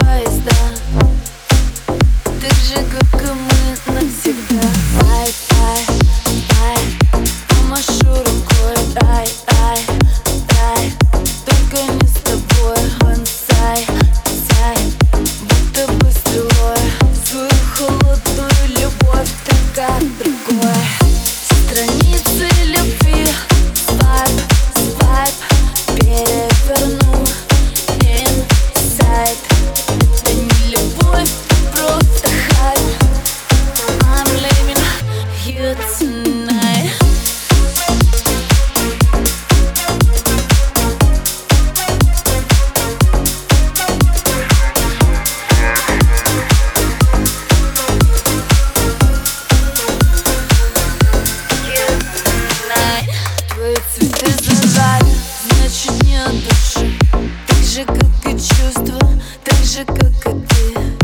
поезда. Ты же губка, мы навсегда. Ай, ай, ай, помашу рукой. Ай, ай, ай, только не с тобой. Бонсай, сай, будто бы стрелой. Свою холодную любовь, так от другой. Страницы любви. Свайп, свайп, переверну. Инсайд. Это не любовь, просто хайп. I'm living you tonight. Твои цветы завали, значит не от души. Так же, как и чувства, так же, как и ты.